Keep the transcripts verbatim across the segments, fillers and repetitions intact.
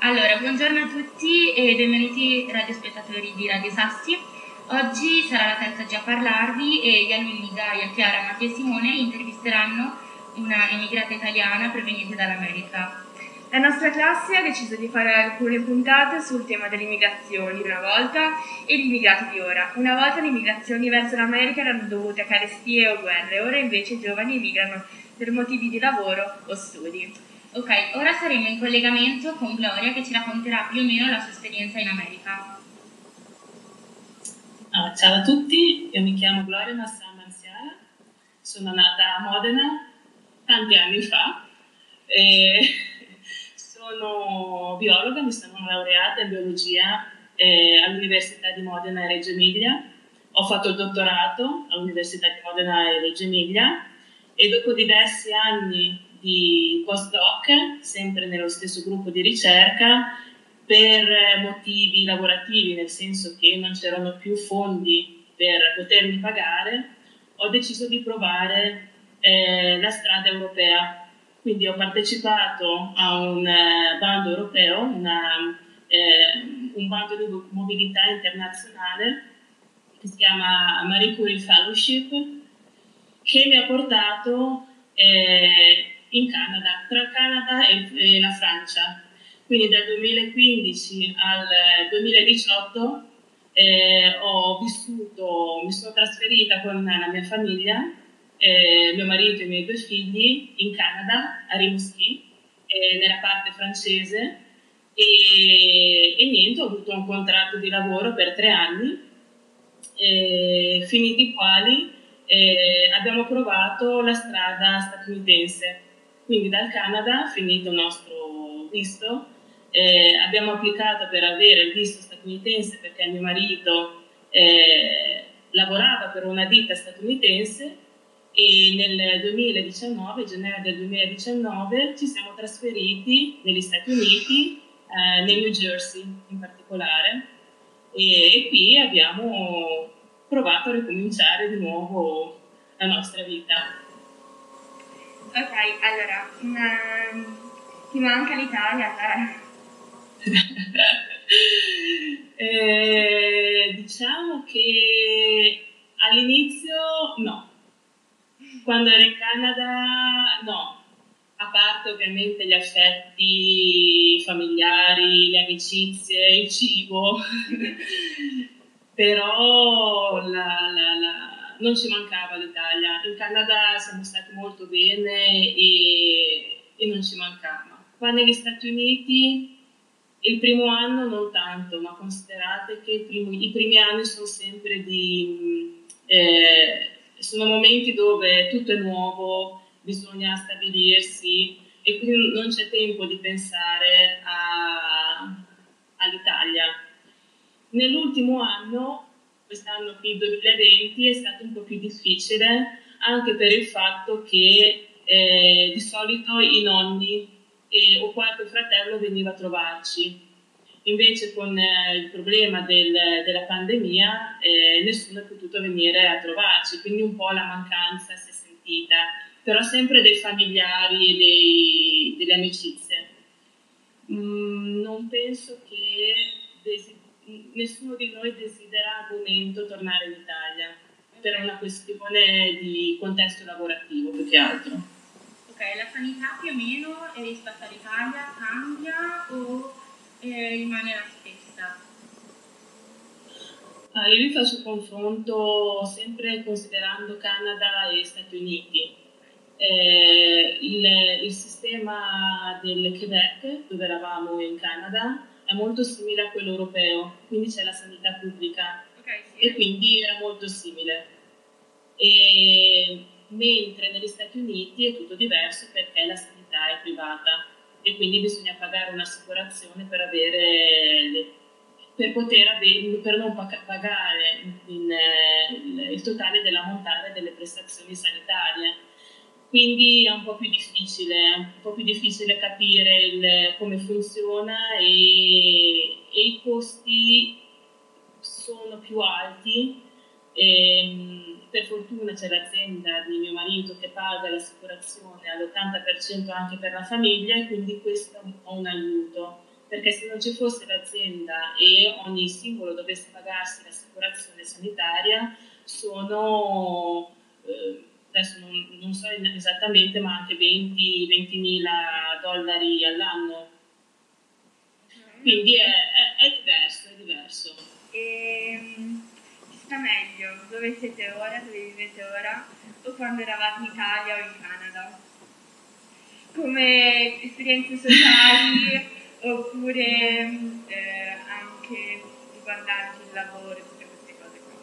Allora, buongiorno a tutti e benvenuti radiospettatori di Radio Sassi. Oggi sarà la terza G a parlarvi e gli alunni Gaia, Chiara, Mattia e Simone intervisteranno una emigrata italiana proveniente dall'America. La nostra classe ha deciso di fare alcune puntate sul tema delle immigrazioni una volta e gli immigrati di ora. Una volta le immigrazioni verso l'America erano dovute a carestie o guerre, ora invece i giovani emigrano per motivi di lavoro o studi. Ok, ora saremo in collegamento con Gloria che ci racconterà più o meno la sua esperienza in America. Ah, ciao a tutti, io mi chiamo Gloria Massa Manziara, sono nata a Modena tanti anni fa e... Sono biologa, mi sono laureata in biologia eh, all'Università di Modena e Reggio Emilia. Ho fatto il dottorato all'Università di Modena e Reggio Emilia e dopo diversi anni di postdoc, sempre nello stesso gruppo di ricerca, per motivi lavorativi, nel senso che non c'erano più fondi per potermi pagare, ho deciso di provare eh, la strada europea. Quindi ho partecipato a un bando europeo, una, eh, un bando di mobilità internazionale che si chiama Marie Curie Fellowship, che mi ha portato eh, in Canada, tra Canada e, e la Francia. Quindi dal duemilaquindici al duemiladiciotto eh, ho vissuto, mi sono trasferita con la mia famiglia, Eh, mio marito e i miei due figli in Canada, a Rimouski, eh, nella parte francese e, e niente, ho avuto un contratto di lavoro per tre anni, eh, finiti i quali eh, abbiamo provato la strada statunitense. Quindi dal Canada, finito il nostro visto, eh, abbiamo applicato per avere il visto statunitense perché mio marito eh, lavorava per una ditta statunitense e nel duemiladiciannove, gennaio del duemiladiciannove, ci siamo trasferiti negli Stati Uniti, eh, nel New Jersey in particolare, e, e qui abbiamo provato a ricominciare di nuovo la nostra vita. Ok, allora, ma... ti manca l'Italia? eh, diciamo che all'inizio no. Quando ero in Canada, no, a parte ovviamente gli affetti familiari, le amicizie, il cibo, però la, la, la, non ci mancava l'Italia. In Canada siamo stati molto bene e, e non ci mancava. Qua negli Stati Uniti il primo anno non tanto, ma considerate che i primi, i primi anni sono sempre di... Eh, sono momenti dove tutto è nuovo, bisogna stabilirsi e quindi non c'è tempo di pensare a, all'Italia. Nell'ultimo anno, quest'anno qui duemilaventi, è stato un po' più difficile anche per il fatto che eh, di solito i nonni eh, o qualche fratello veniva a trovarci. Invece con eh, il problema del, della pandemia eh, nessuno è potuto venire a trovarci, quindi un po' la mancanza si è sentita, però sempre dei familiari e dei, delle amicizie. Mm, non penso che desi- nessuno di noi desidera al momento tornare in Italia, per una questione di contesto lavorativo più che altro. Ok, la sanità più o meno è rispetto all'Italia cambia o... Eh, rimane la stessa? Ah, io vi faccio il confronto sempre considerando Canada e Stati Uniti. Eh, il, il sistema del Quebec, dove eravamo in Canada, è molto simile a quello europeo, quindi c'è la sanità pubblica, okay, sì. E quindi era molto simile. E, mentre negli Stati Uniti è tutto diverso perché la sanità è privata. E quindi bisogna pagare un'assicurazione per avere le, per poter avere, per non pagare in, in, il totale della montata delle prestazioni sanitarie. Quindi è un po' più difficile, un po' più difficile capire il, come funziona e, e i costi sono più alti E per fortuna c'è l'azienda di mio marito che paga l'assicurazione all'ottanta per cento anche per la famiglia, e quindi questo è un aiuto, perché se non ci fosse l'azienda e ogni singolo dovesse pagarsi l'assicurazione sanitaria, sono, eh, adesso non, non so esattamente, ma anche venti ventimila dollari all'anno. Quindi è, è, è diverso, è diverso. E... meglio dove siete ora, dove vivete ora, o quando eravate in Italia o in Canada, come esperienze sociali oppure eh, anche riguardanti il lavoro, tutte queste cose qua.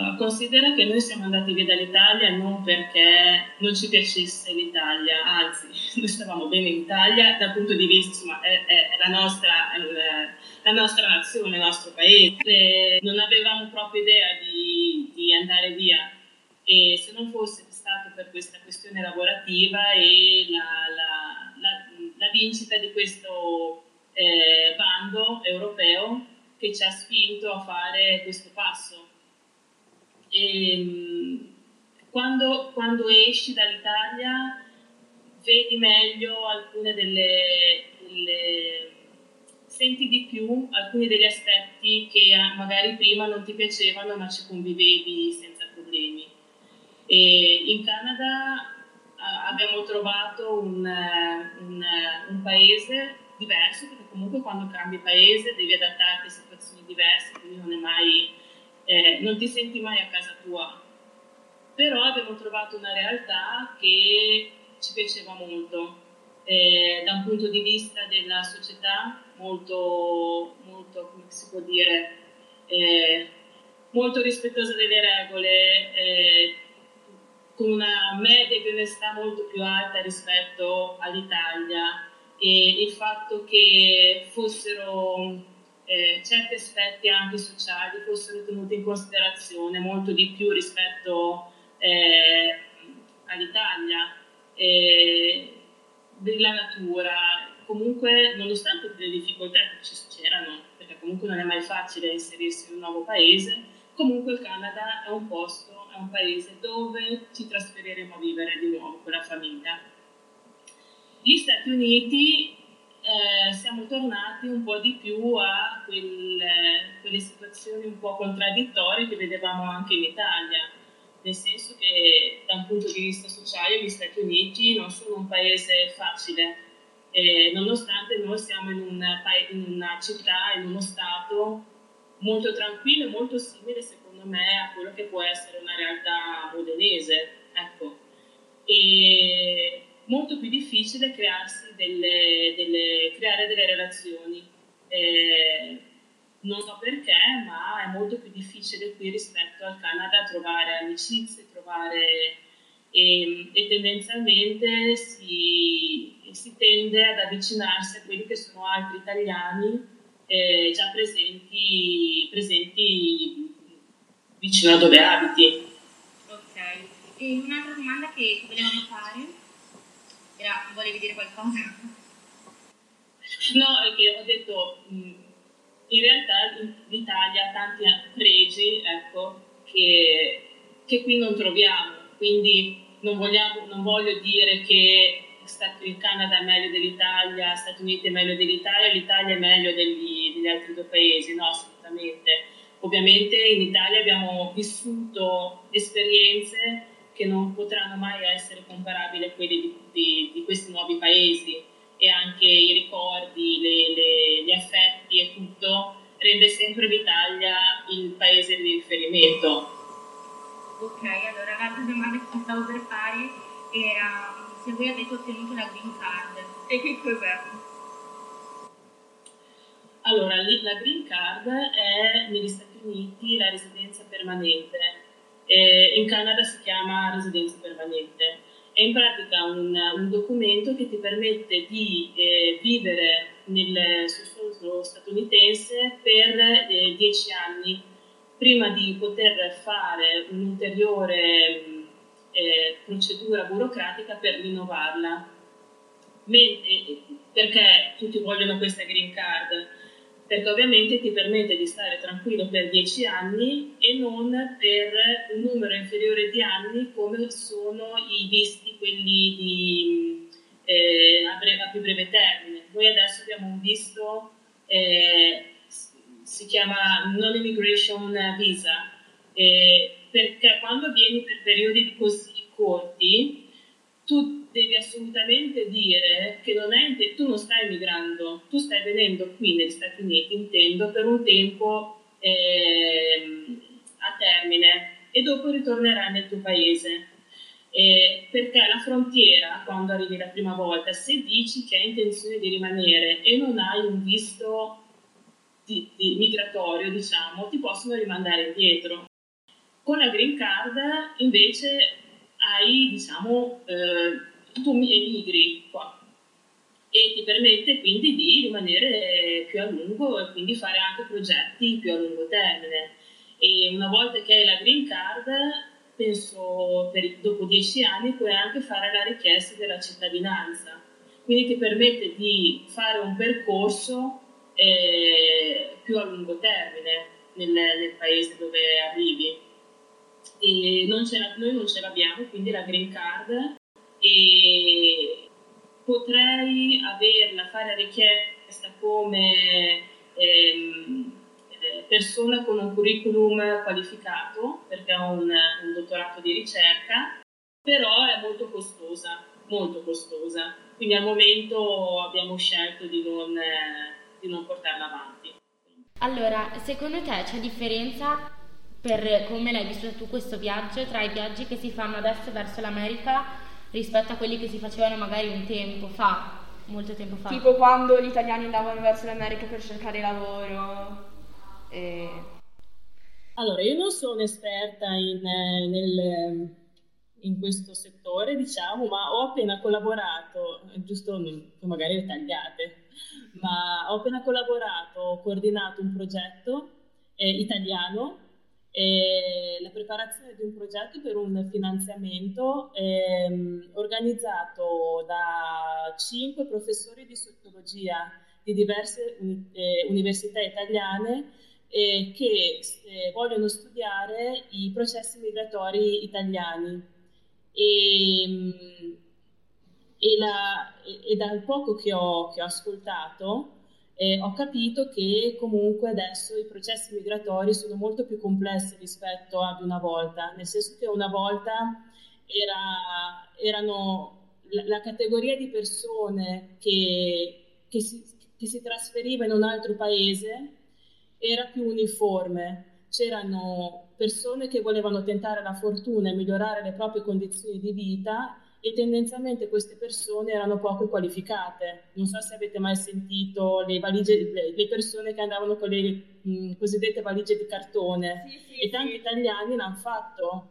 Allora, considera che noi siamo andati via dall'Italia non perché non ci piacesse l'Italia, anzi noi stavamo bene in Italia dal punto di vista, insomma, è, è la nostra è, la nostra nazione, il nostro paese. E non avevamo proprio idea di, di andare via, e se non fosse stato per questa questione lavorativa e la, la, la, la vincita di questo eh, bando europeo che ci ha spinto a fare questo passo. E, quando, quando esci dall'Italia vedi meglio alcune delle... delle senti di più alcuni degli aspetti che magari prima non ti piacevano, ma ci convivevi senza problemi. E in Canada abbiamo trovato un, un, un paese diverso, perché comunque quando cambi paese devi adattarti a situazioni diverse, quindi non è mai, eh, non ti senti mai a casa tua. Però abbiamo trovato una realtà che ci piaceva molto. Eh, da un punto di vista della società molto, molto come si può dire, eh, molto rispettosa delle regole, eh, con una media di onestà molto più alta rispetto all'Italia, e il fatto che fossero eh, certi aspetti anche sociali fossero tenuti in considerazione molto di più rispetto eh, all'Italia. Eh, della natura, comunque nonostante le difficoltà che ci c'erano, perché comunque non è mai facile inserirsi in un nuovo paese, comunque il Canada è un posto, è un paese dove ci trasferiremo a vivere di nuovo con la famiglia. Gli Stati Uniti eh, siamo tornati un po' di più a quel, eh, quelle situazioni un po' contraddittorie che vedevamo anche in Italia, nel senso che da un punto di vista sociale gli Stati Uniti non sono un paese facile, eh, nonostante noi siamo in, un paese, in una città, in uno stato molto tranquillo e molto simile secondo me a quello che può essere una realtà modenese, ecco. E molto più difficile crearsi delle, delle, creare delle relazioni, eh, non so perché, ma è molto più difficile qui rispetto al Canada trovare amicizie, trovare, e, e tendenzialmente si, si tende ad avvicinarsi a quelli che sono altri italiani eh, già presenti, presenti vicino a dove abiti. Ok, e un'altra domanda che volevamo fare era, volevi dire qualcosa? No, perché ho detto... Mh, in realtà l'Italia ha tanti pregi, ecco, che, che qui non troviamo, quindi non, vogliamo, non voglio dire che il Canada è meglio dell'Italia, gli Stati Uniti è meglio dell'Italia, l'Italia è meglio degli, degli altri due paesi, no, assolutamente. Ovviamente in Italia abbiamo vissuto esperienze che non potranno mai essere comparabili a quelle di, di, di questi nuovi paesi, e anche i ricordi, le, le, gli affetti e tutto rende sempre l'Italia il paese di riferimento. Ok, allora l'altra domanda che stavo per fare era se voi avete ottenuto la green card e che cos'è? Allora, la green card è negli Stati Uniti la residenza permanente, eh, in Canada si chiama residenza permanente. È in pratica un, un documento che ti permette di eh, vivere nel suolo statunitense per eh, dieci anni, prima di poter fare un'ulteriore eh, procedura burocratica per rinnovarla. Mentre, perché tutti vogliono questa green card? perché ovviamente ti permette di stare tranquillo per dieci anni e non per un numero inferiore di anni come sono i visti quelli di, eh, a, breve, a più breve termine. Noi adesso abbiamo un visto, eh, si chiama non immigration visa, eh, perché quando vieni per periodi così corti tu devi assolutamente dire che non è, tu non stai migrando, tu stai venendo qui negli Stati Uniti, intendo, per un tempo eh, a termine e dopo ritornerai nel tuo paese. Eh, perché la frontiera, quando arrivi la prima volta, se dici che hai intenzione di rimanere e non hai un visto di, di migratorio, diciamo, ti possono rimandare indietro. Con la green card invece hai, diciamo, eh, tu emigri qua e ti permette quindi di rimanere più a lungo e quindi fare anche progetti più a lungo termine. E una volta che hai la green card, penso per, dopo dieci anni puoi anche fare la richiesta della cittadinanza, quindi ti permette di fare un percorso eh, più a lungo termine nel, nel paese dove arrivi. E non ce la, noi non ce l'abbiamo, quindi la green card, e potrei averla, fare richiesta come ehm, persona con un curriculum qualificato, perché ho un, un dottorato di ricerca, però è molto costosa, molto costosa, quindi al momento abbiamo scelto di non, eh, di non portarla avanti. Allora, secondo te c'è differenza per come l'hai vissuto tu questo viaggio tra i viaggi che si fanno adesso verso l'America rispetto a quelli che si facevano magari un tempo fa, molto tempo fa? Tipo quando gli italiani andavano verso l'America per cercare lavoro. E... Allora, io non sono esperta in, nel, in questo settore, diciamo, ma ho appena collaborato, giusto, magari le tagliate, ma ho appena collaborato, ho coordinato un progetto eh, italiano, eh, la preparazione di un progetto per un finanziamento eh, organizzato da cinque professori di sociologia di diverse eh, università italiane eh, che eh, vogliono studiare i processi migratori italiani. E, e, la, e dal poco che ho, che ho ascoltato eh, ho capito che comunque adesso i processi migratori sono molto più complessi rispetto ad una volta, nel senso che una volta era, erano la, la categoria di persone che, che si che si trasferiva in un altro paese era più uniforme. C'erano persone che volevano tentare la fortuna e migliorare le proprie condizioni di vita e tendenzialmente queste persone erano poco qualificate. Non so se avete mai sentito le, valigie, le persone che andavano con le mh, cosiddette valigie di cartone, sì, sì, e tanti sì. Italiani l'hanno fatto.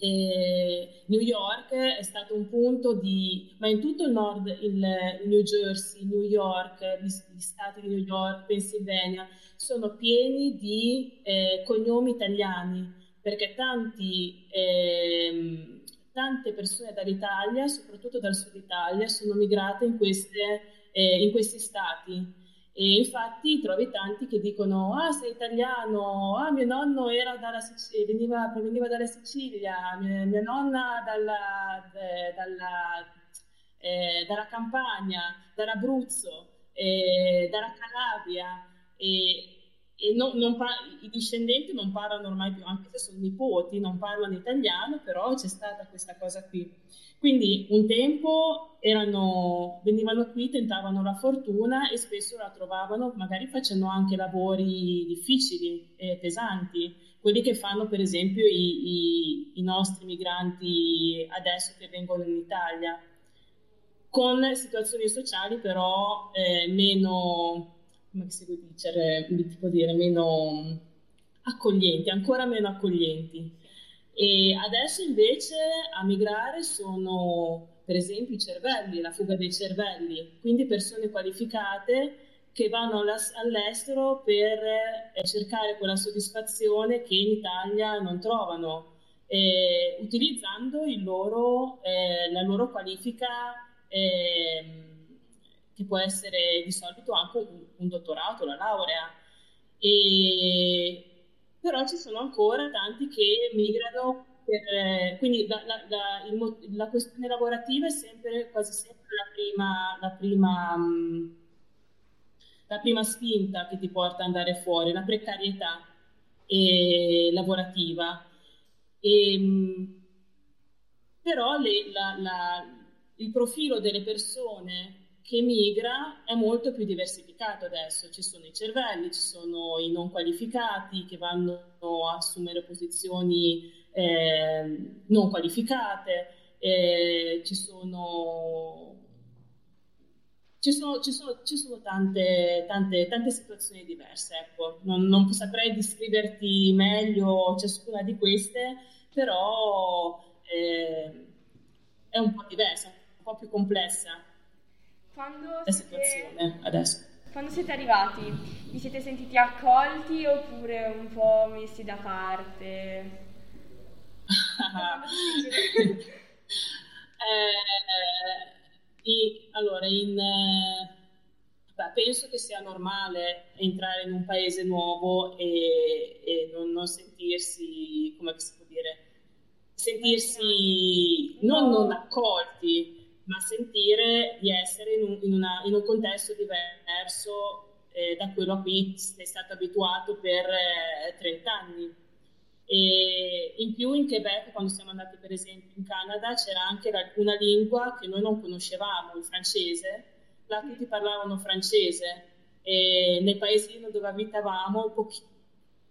E New York è stato un punto di, ma in tutto il nord, il New Jersey, New York, gli, gli stati di New York, Pennsylvania, sono pieni di eh, cognomi italiani, perché tanti, eh, tante persone dall'Italia, soprattutto dal sud Italia, sono migrate in, queste, eh, in questi stati. E infatti trovi tanti che dicono: ah, sei italiano, ah, mio nonno era dalla Sicilia, veniva, proveniva dalla Sicilia, mia, mia nonna dalla, de, dalla, eh, dalla Campania, dall'Abruzzo, eh, dalla Calabria, e, e no, non par- i discendenti non parlano ormai più, anche se sono nipoti, non parlano italiano, però c'è stata questa cosa qui. Quindi un tempo erano, venivano qui, tentavano la fortuna e spesso la trovavano magari facendo anche lavori difficili e pesanti, quelli che fanno per esempio i, i, i nostri migranti adesso che vengono in Italia, con situazioni sociali però eh, meno, come si può dire, tipo dire, meno accoglienti, ancora meno accoglienti. E adesso invece a migrare sono per esempio i cervelli, la fuga dei cervelli, quindi persone qualificate che vanno all'estero per cercare quella soddisfazione che in Italia non trovano, eh, utilizzando il loro, eh, la loro qualifica eh, che può essere di solito anche un, un dottorato, la laurea. E però ci sono ancora tanti che migrano per, quindi da, da, da il, la questione lavorativa è sempre, quasi sempre la prima, la, prima, la prima spinta che ti porta ad andare fuori, la precarietà eh, lavorativa. E, però le, la, la, il profilo delle persone che migra è molto più diversificato adesso, ci sono i cervelli, ci sono i non qualificati che vanno a assumere posizioni eh, non qualificate, eh, ci sono, ci sono, ci sono, ci sono tante, tante, tante situazioni diverse, ecco. Non, non saprei descriverti meglio ciascuna di queste, però eh, è un po' diversa, un po' più complessa. Quando siete, adesso. Quando siete arrivati, vi siete sentiti accolti oppure un po' messi da parte? eh, e, allora, in, beh, penso che sia normale entrare in un paese nuovo e, e non, non sentirsi, come si può dire, sentirsi no. non, non accolti, ma sentire di essere in un, in una, in un contesto diverso eh, da quello a cui sei stato abituato per eh, trenta anni. E in più in Quebec, quando siamo andati per esempio in Canada, c'era anche una lingua che noi non conoscevamo, il francese, là tutti parlavano francese, e nel paesino dove abitavamo pochi,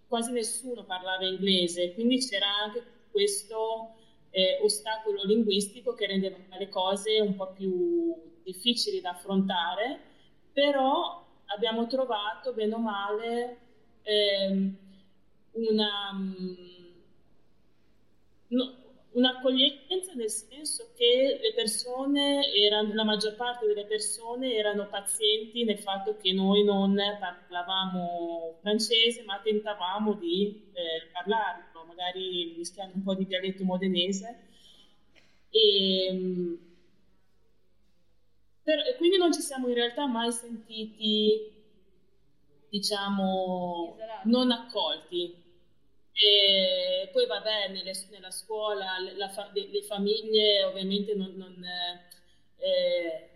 quasi nessuno parlava inglese, quindi c'era anche questo... Eh, ostacolo linguistico che rendeva le cose un po' più difficili da affrontare, però abbiamo trovato bene o male eh, una, no, un'accoglienza, nel senso che le persone erano, la maggior parte delle persone erano pazienti nel fatto che noi non parlavamo francese, ma tentavamo di eh, parlarlo, magari mischiando un po' di dialetto modenese, e, per, e quindi non ci siamo in realtà mai sentiti, diciamo, esatto, non accolti. E poi vabbè, nelle, nella scuola la fa, le, le famiglie ovviamente non, non, eh,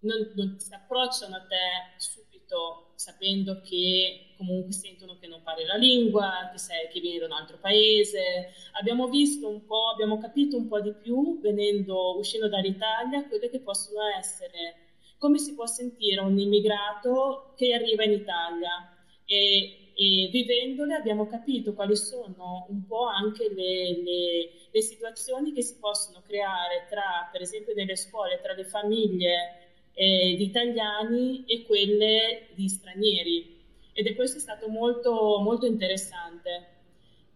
non, non si approcciano a te subito, sapendo che comunque sentono che non parli la lingua, che, sei, che vieni da un altro paese. Abbiamo visto un po', abbiamo capito un po' di più, venendo, uscendo dall'Italia, quelle che possono essere, come si può sentire un immigrato che arriva in Italia. E, e vivendole abbiamo capito quali sono un po' anche le, le, le situazioni che si possono creare tra, per esempio, nelle scuole, tra le famiglie di italiani e quelle di stranieri, ed è questo è stato molto, molto interessante.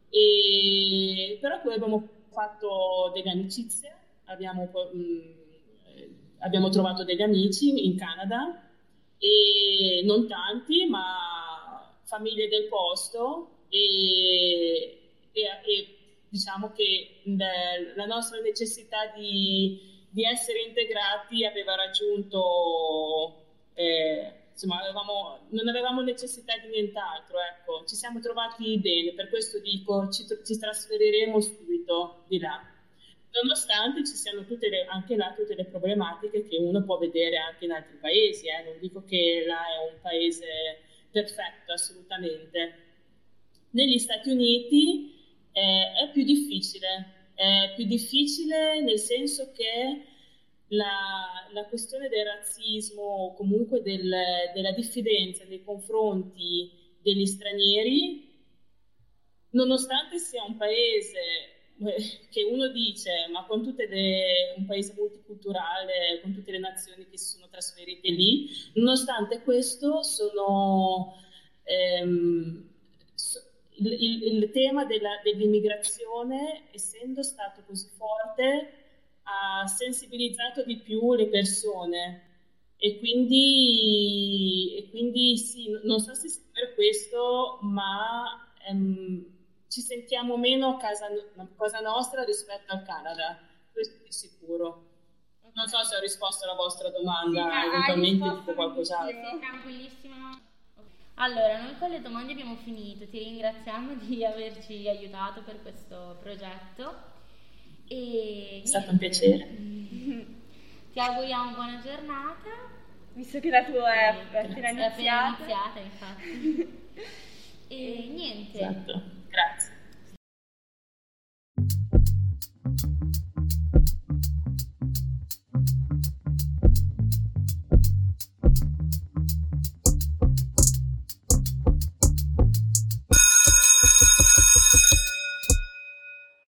E però poi abbiamo fatto delle amicizie, abbiamo, mh, abbiamo trovato degli amici in Canada, e non tanti, ma famiglie del posto, e, e, e diciamo che la nostra necessità di di essere integrati aveva raggiunto, eh, insomma, avevamo, non avevamo necessità di nient'altro, ecco, ci siamo trovati bene, per questo dico, ci, ci trasferiremo subito di là, nonostante ci siano tutte le, anche là tutte le problematiche che uno può vedere anche in altri paesi, eh, non dico che là è un paese perfetto, assolutamente. Negli Stati Uniti eh, è più difficile, è più difficile nel senso che la, la questione del razzismo, o comunque del, della diffidenza nei confronti degli stranieri, nonostante sia un paese che uno dice, ma con tutte le, un paese multiculturale, con tutte le nazioni che si sono trasferite lì, nonostante questo sono... Ehm, so, Il, il, il tema della, dell'immigrazione, essendo stato così forte, ha sensibilizzato di più le persone, e quindi, e quindi sì, non so se sia per questo, ma ehm, ci sentiamo meno a casa, a casa nostra rispetto al Canada, questo di sicuro. non so se ho risposto alla vostra domanda, sì, eventualmente dico qualcos'altro. Sì, tranquillissima. Allora, noi con le domande abbiamo finito, ti ringraziamo di averci aiutato per questo progetto. E... è stato un piacere. Ti auguriamo buona giornata, visto che la tua è appena iniziata. È appena iniziata, infatti. E niente. Esatto, grazie.